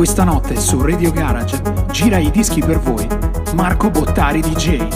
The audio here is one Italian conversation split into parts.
Questa notte su Radio Garage gira i dischi per voi Marco Bottari DJ.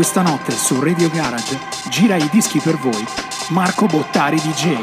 Questa notte su Radio Garage gira i dischi per voi Marco Bottari DJ.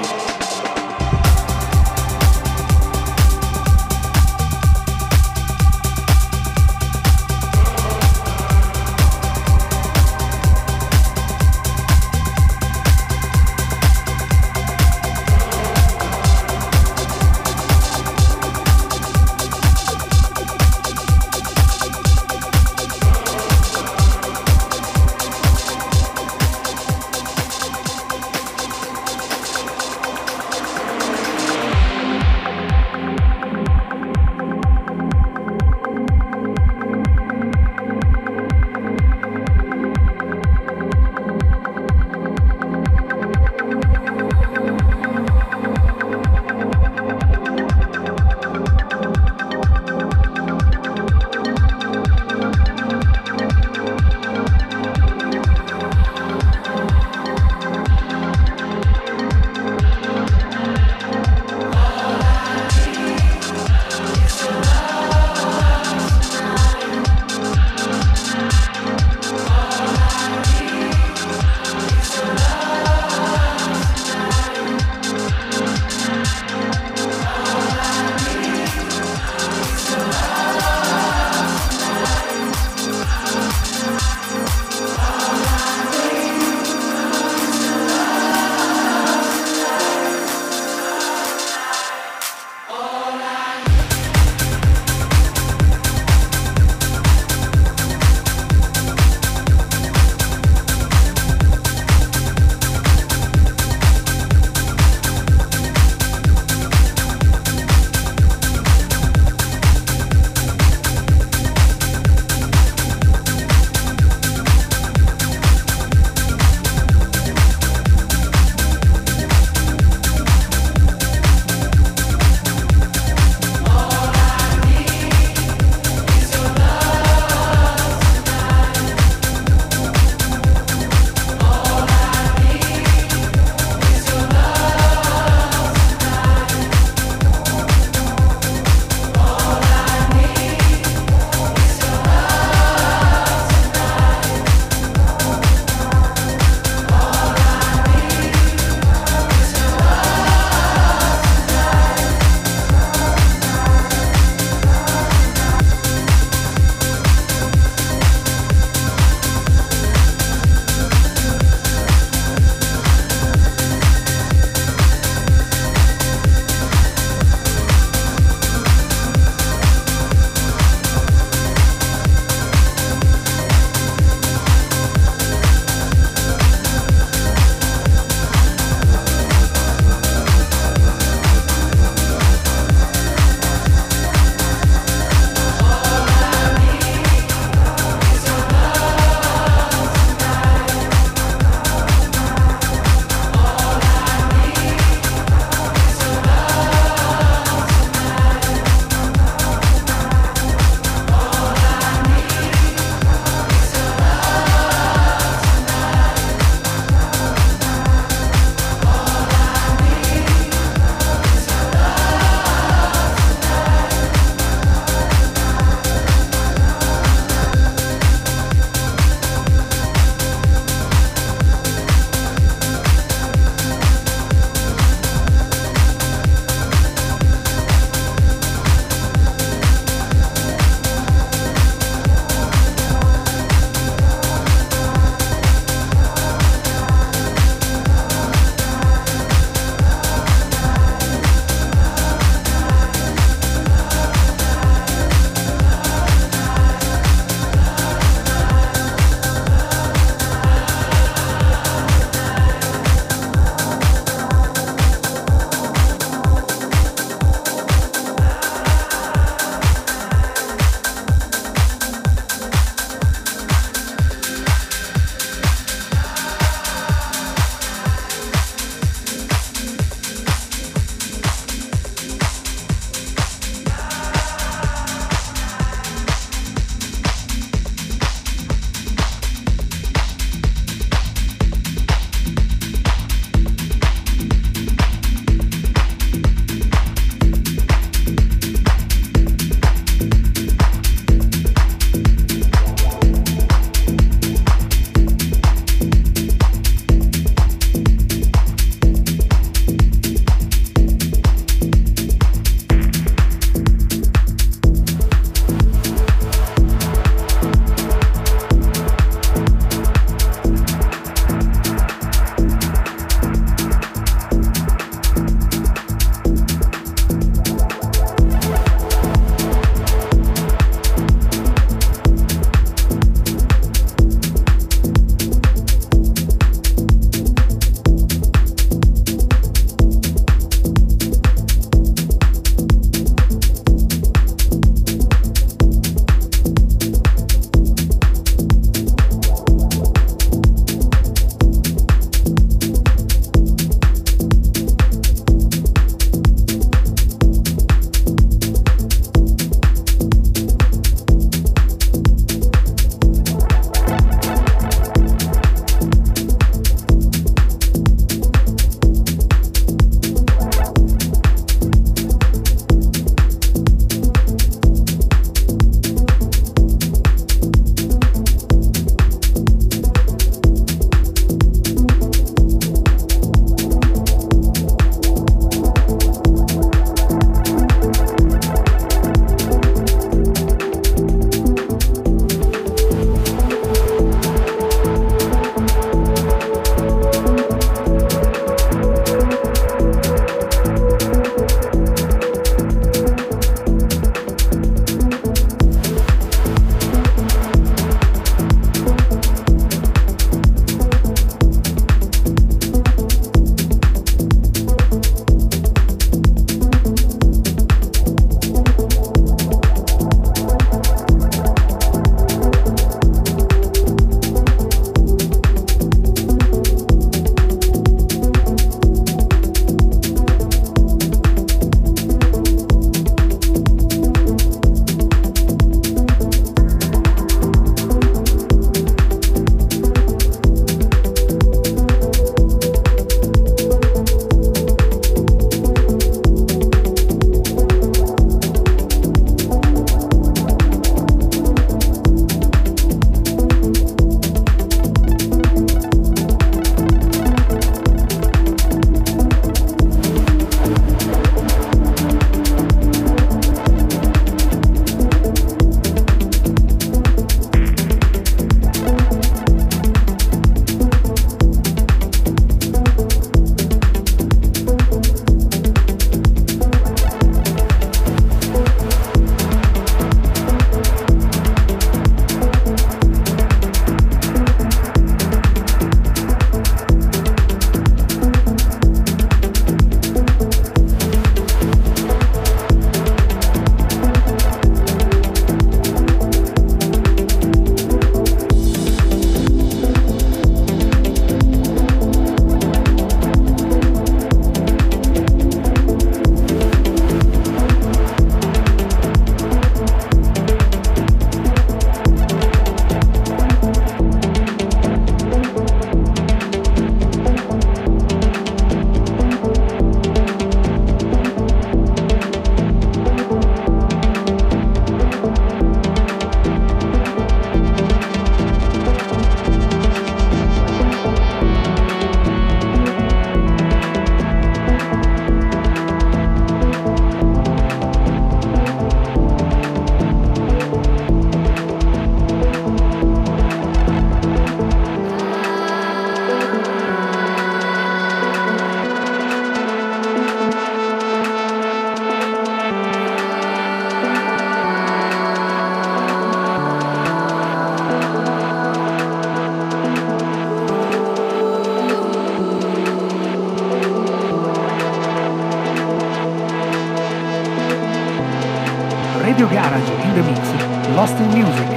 Radio Garage in the Mix, Lost in Music,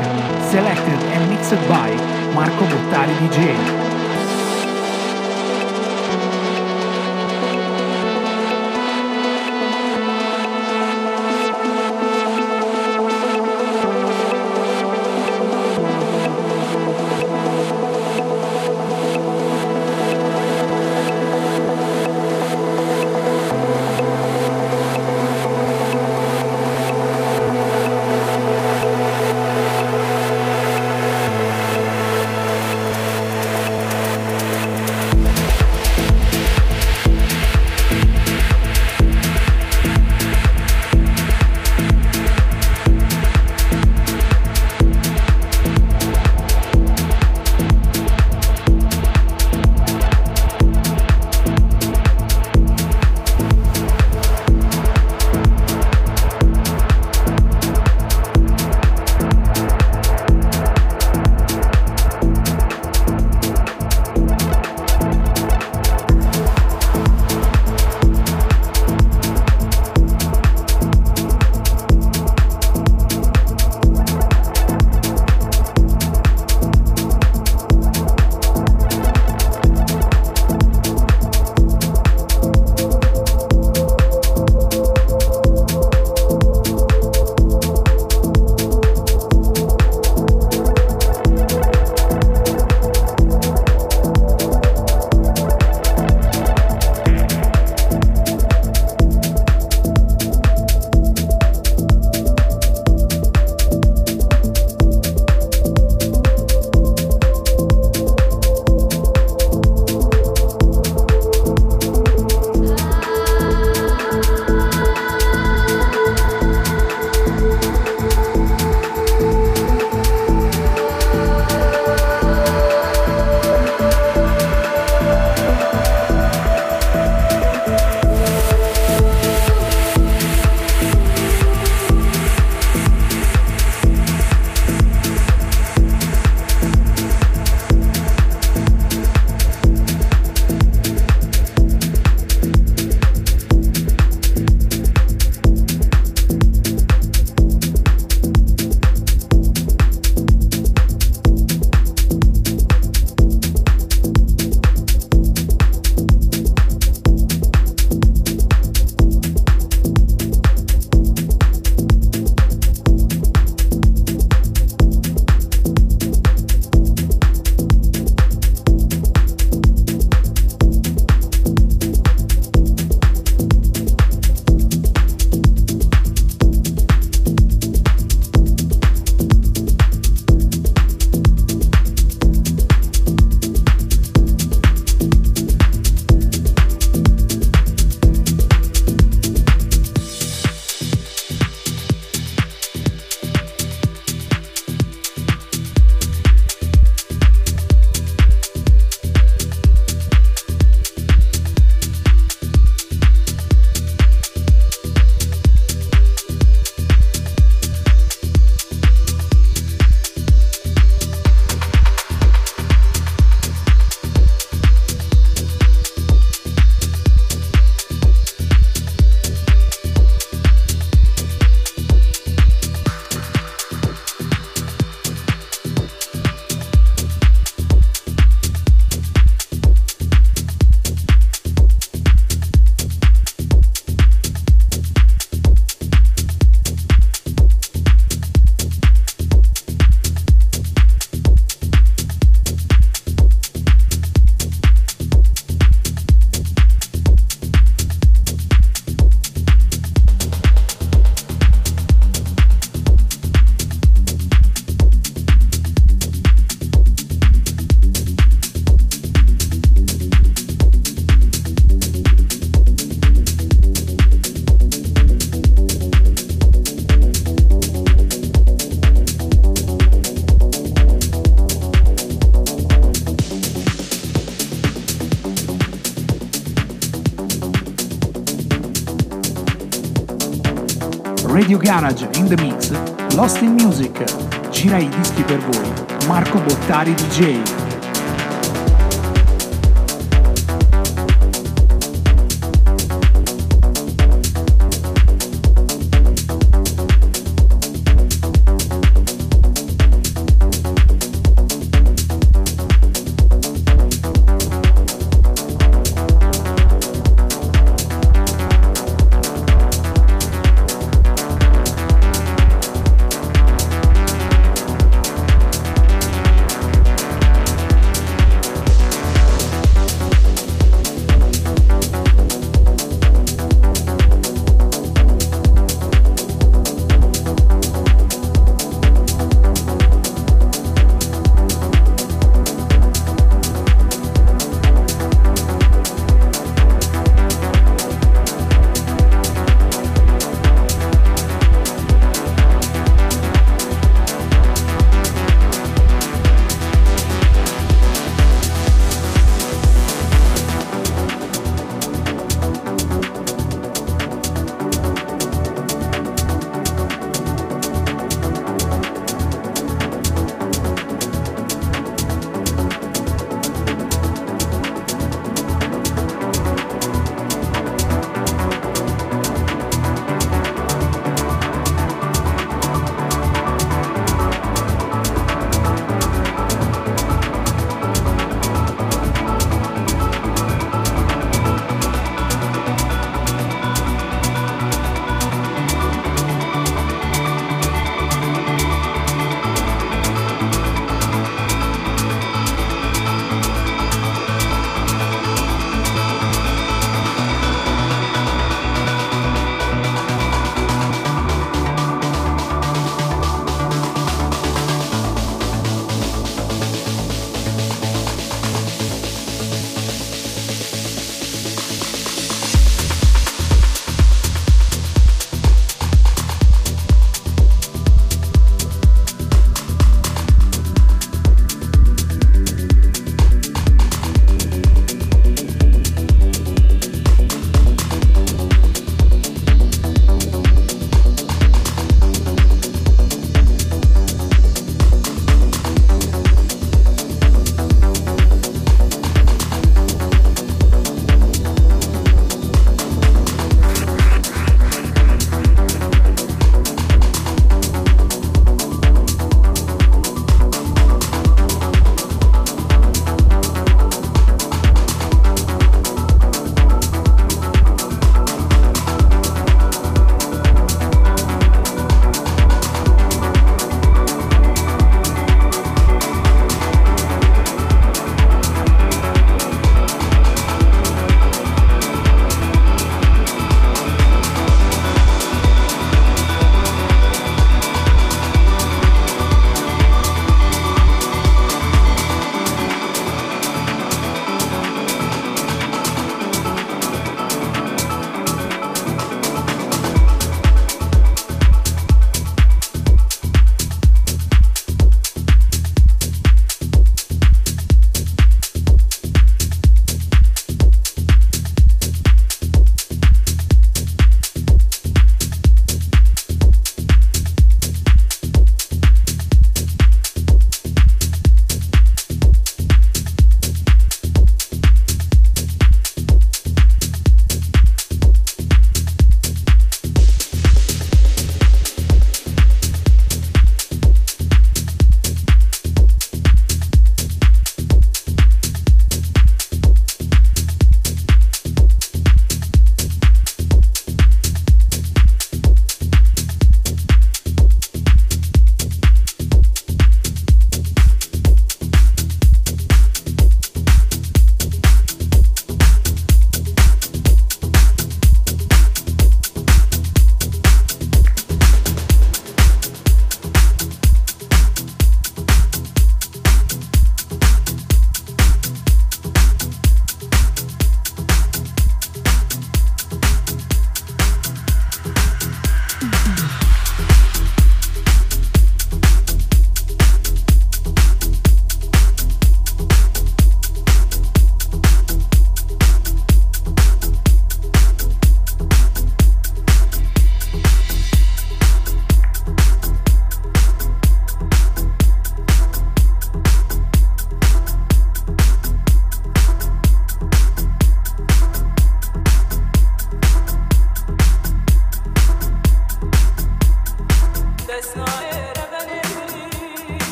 selected and mixed by Marco Bottari DJ. Radio Garage in the Mix, Lost in Music, gira i dischi per voi, Marco Bottari DJ.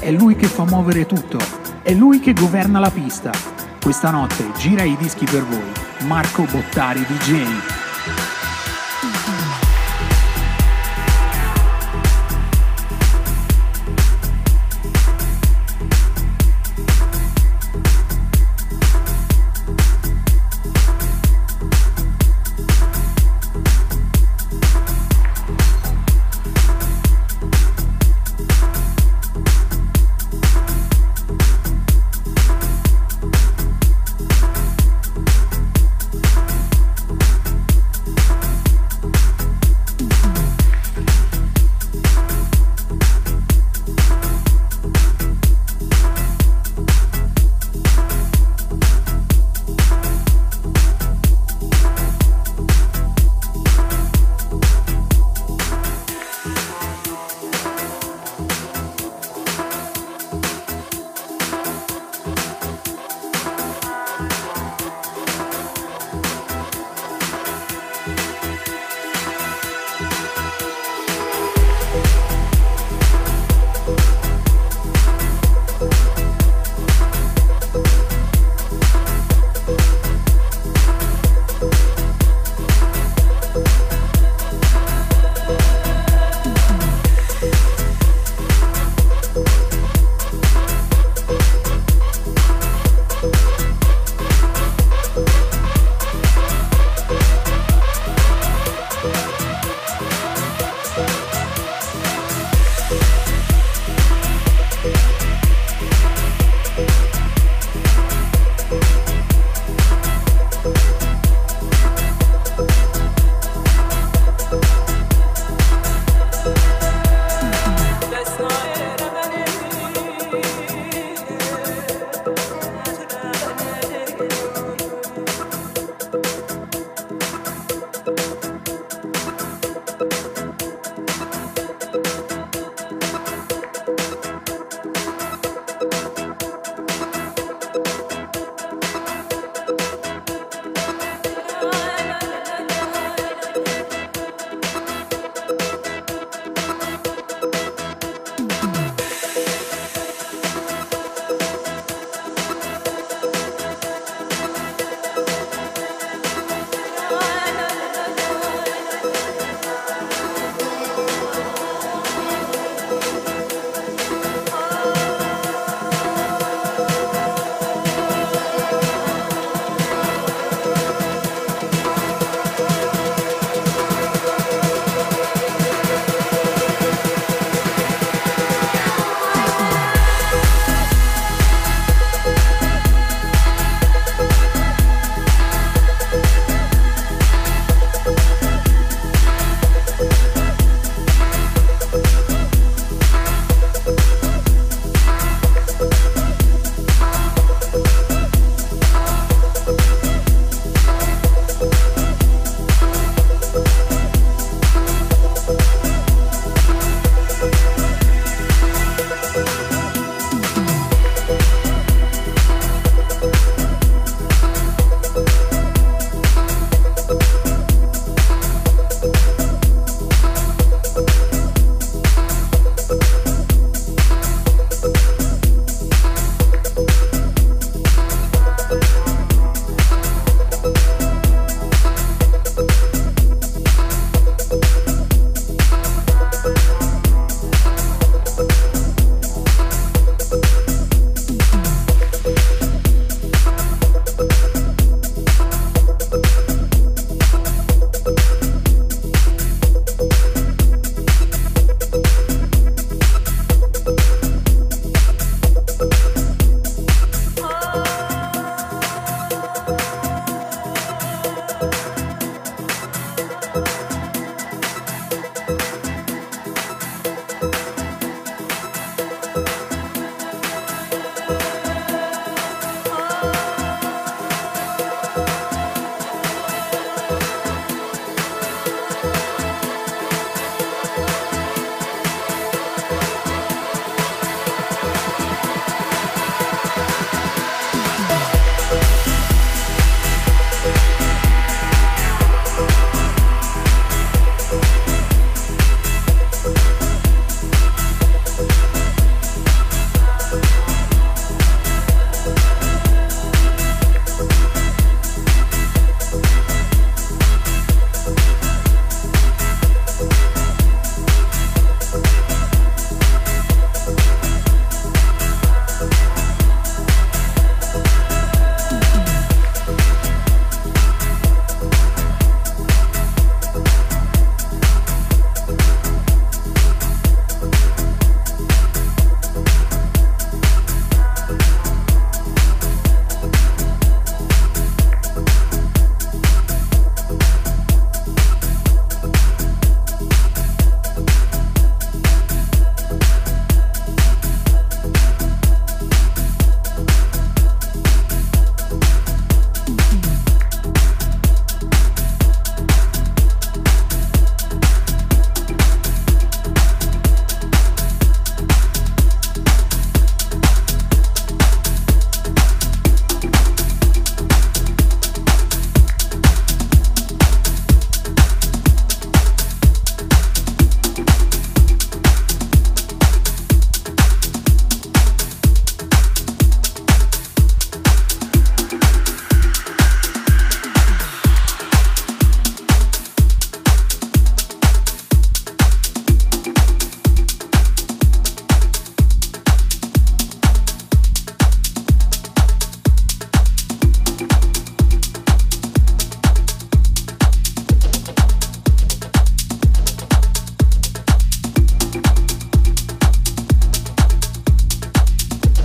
È lui che fa muovere tutto, è lui che governa la pista. Questa notte gira i dischi per voi, Marco Bottari DJ.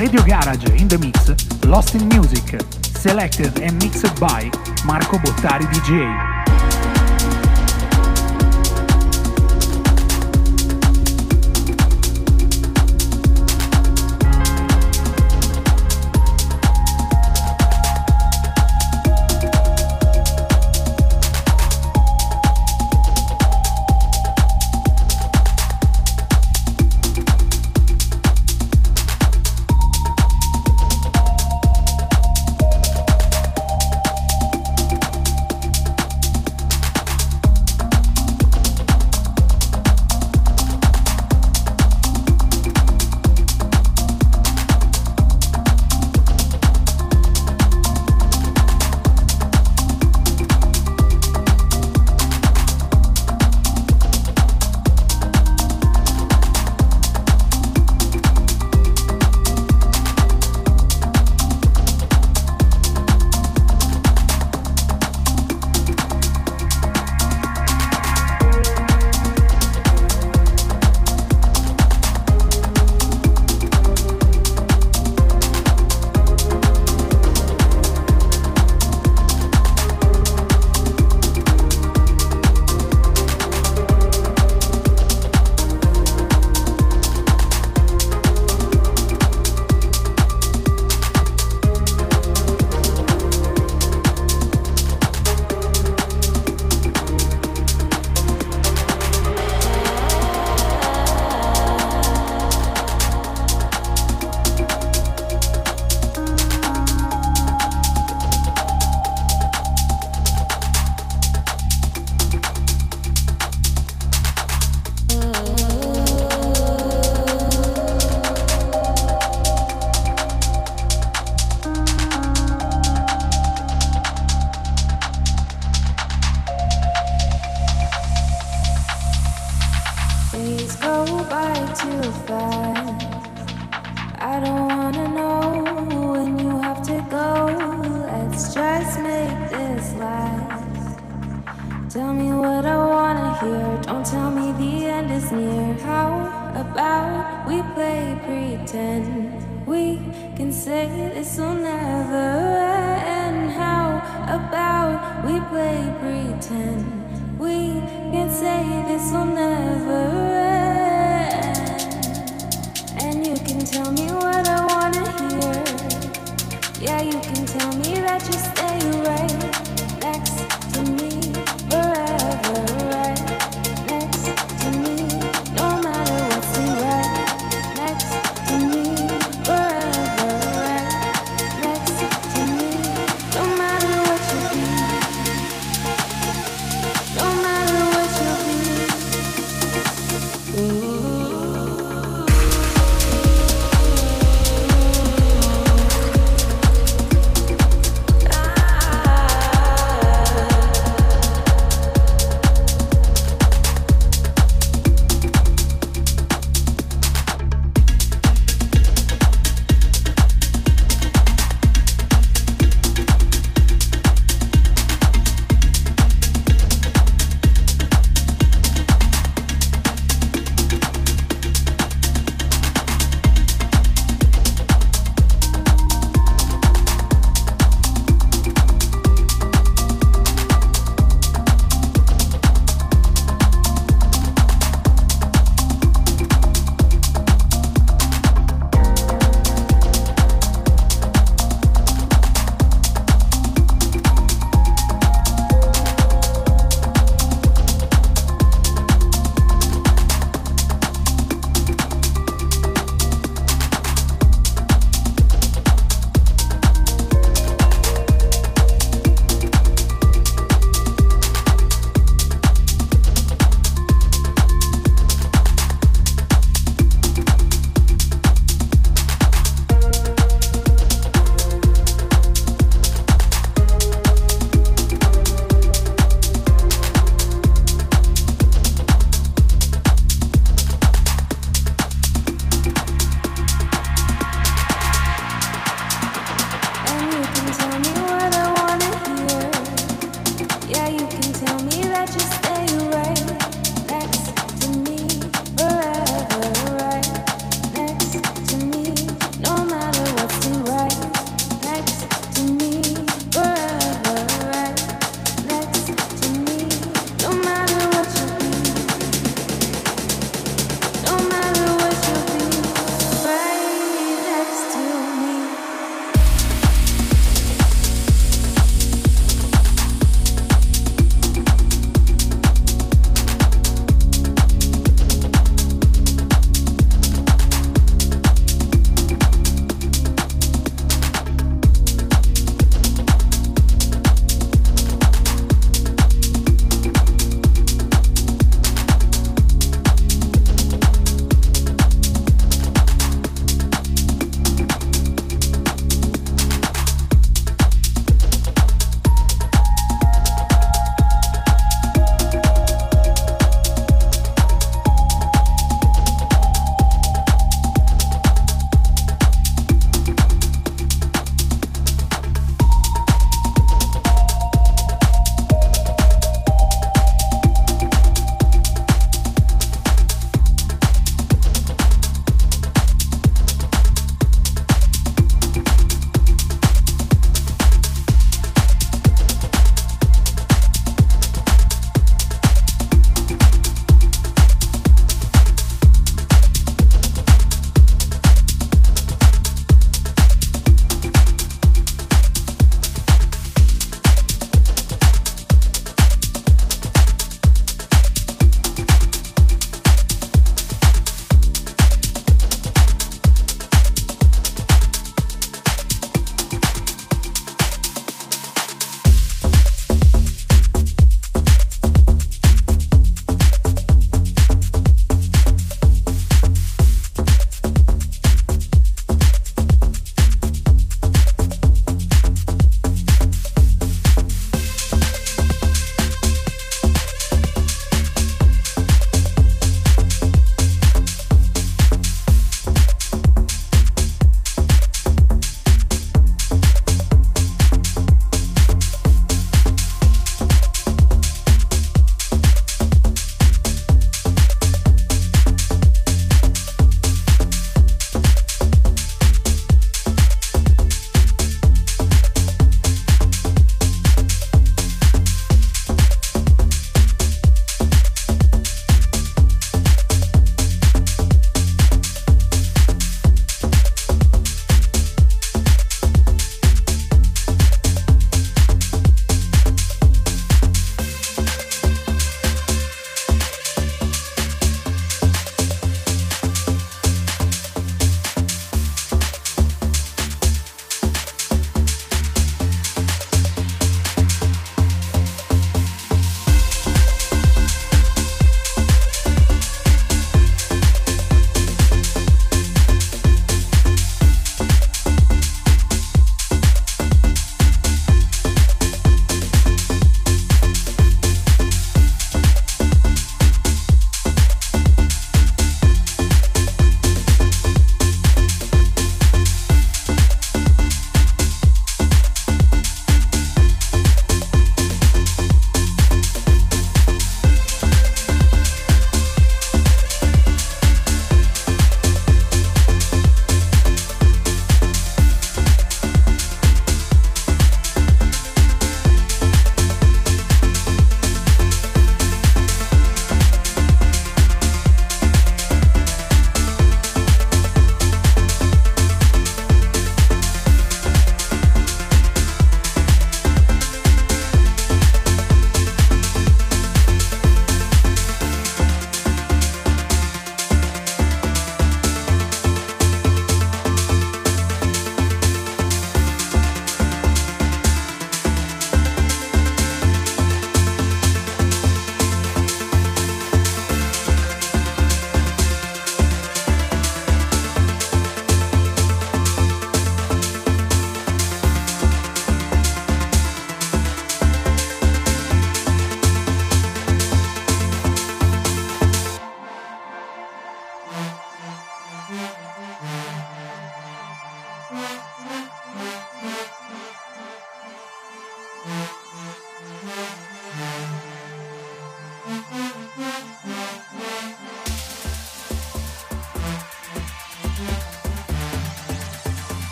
Radio Garage in the Mix, Lost in Music, selected and mixed by Marco Bottari DJ.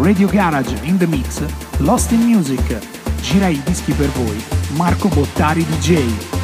Radio Garage in the Mix, Lost in Music. Gira i dischi per voi, Marco Bottari DJ.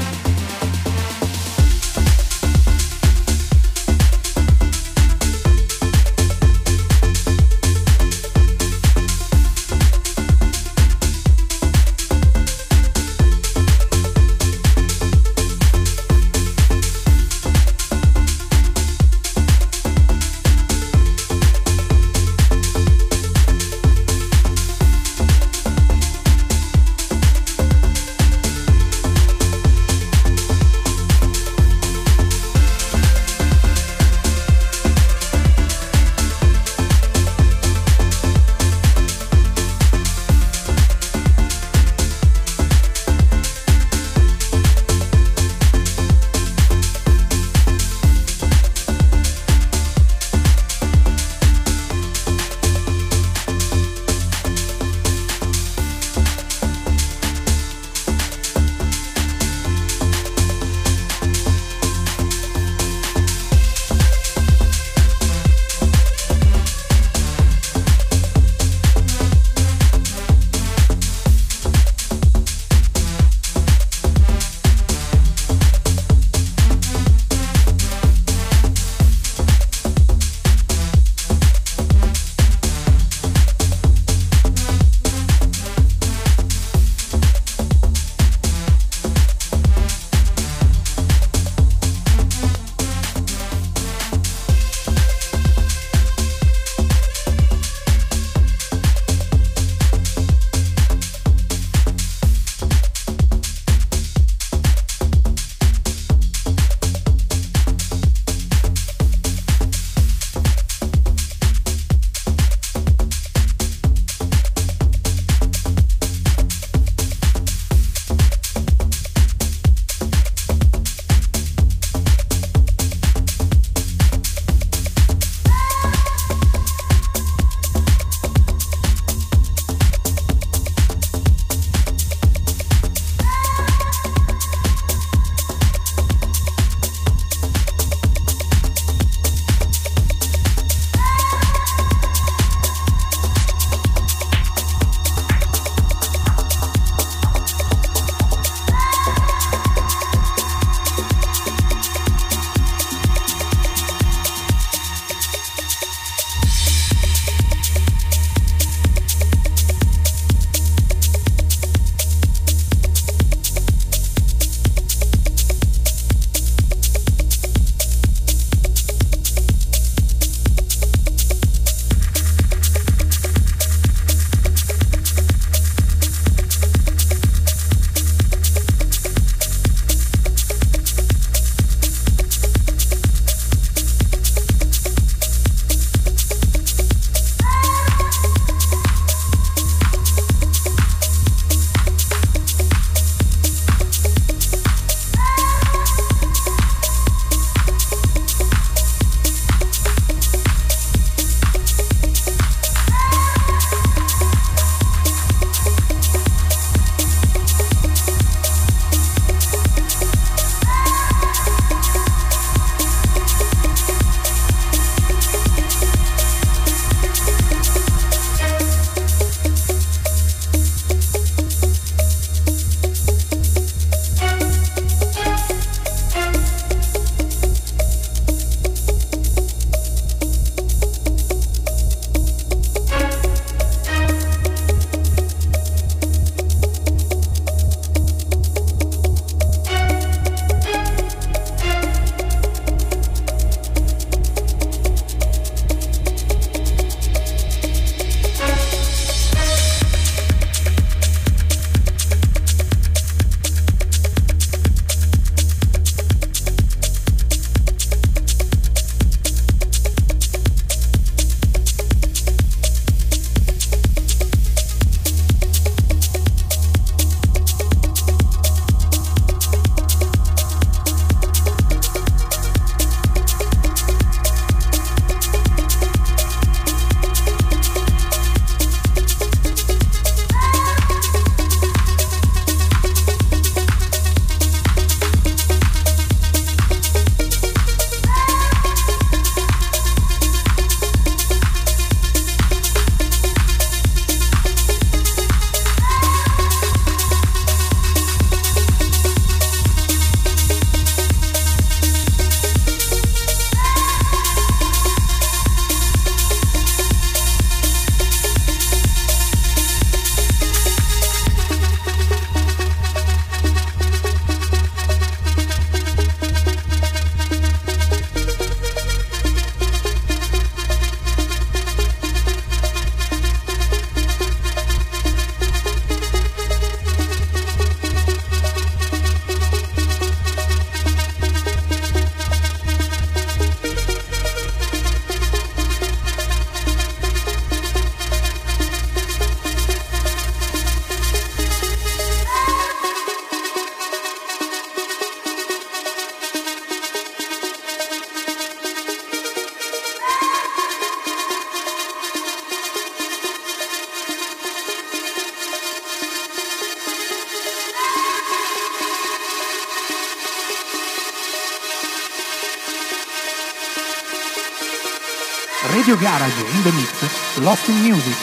Radio Garage in the Mix, Lost in Music,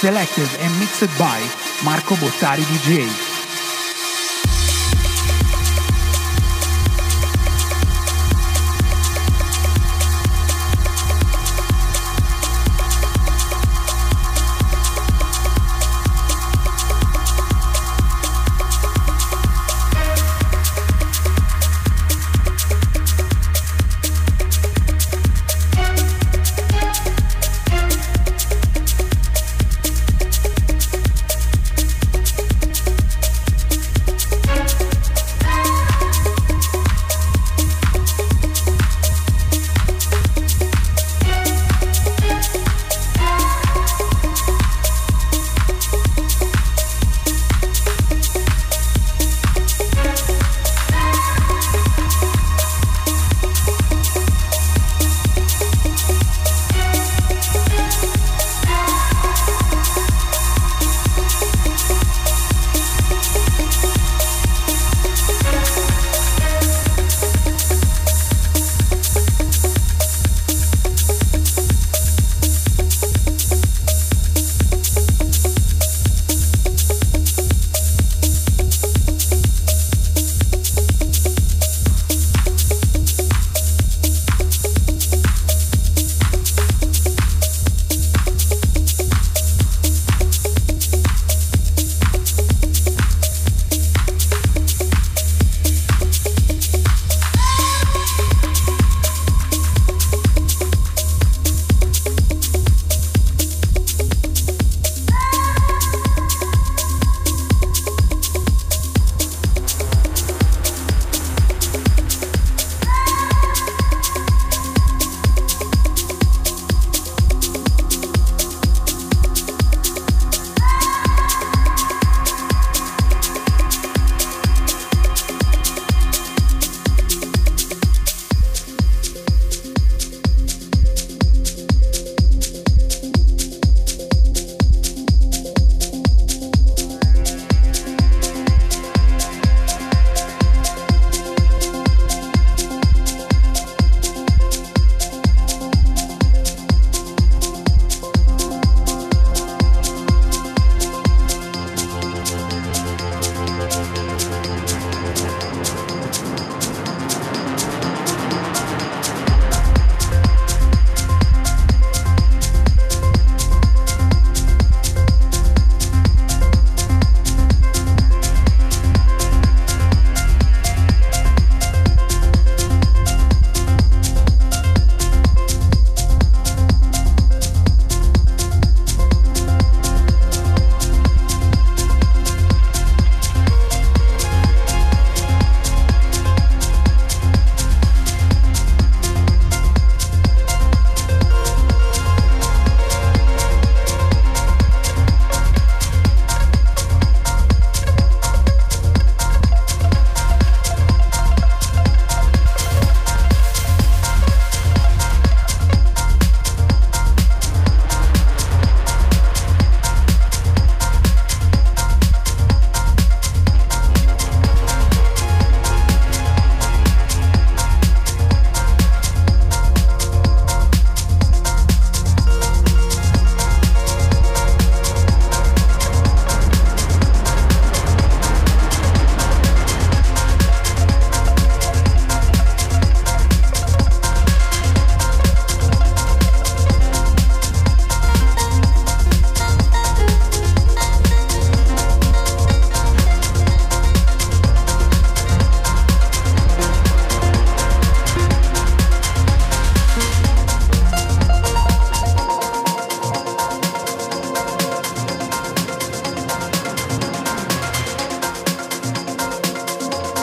selected and mixed by Marco Bottari DJ.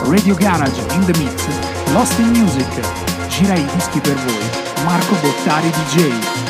Radio Garage in the Mix, Lost in Music, gira i dischi per voi, Marco Bottari DJ.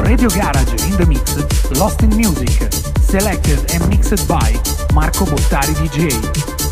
Radio Garage in the Mix, Lost in Music, selected and mixed by Marco Bottari DJ.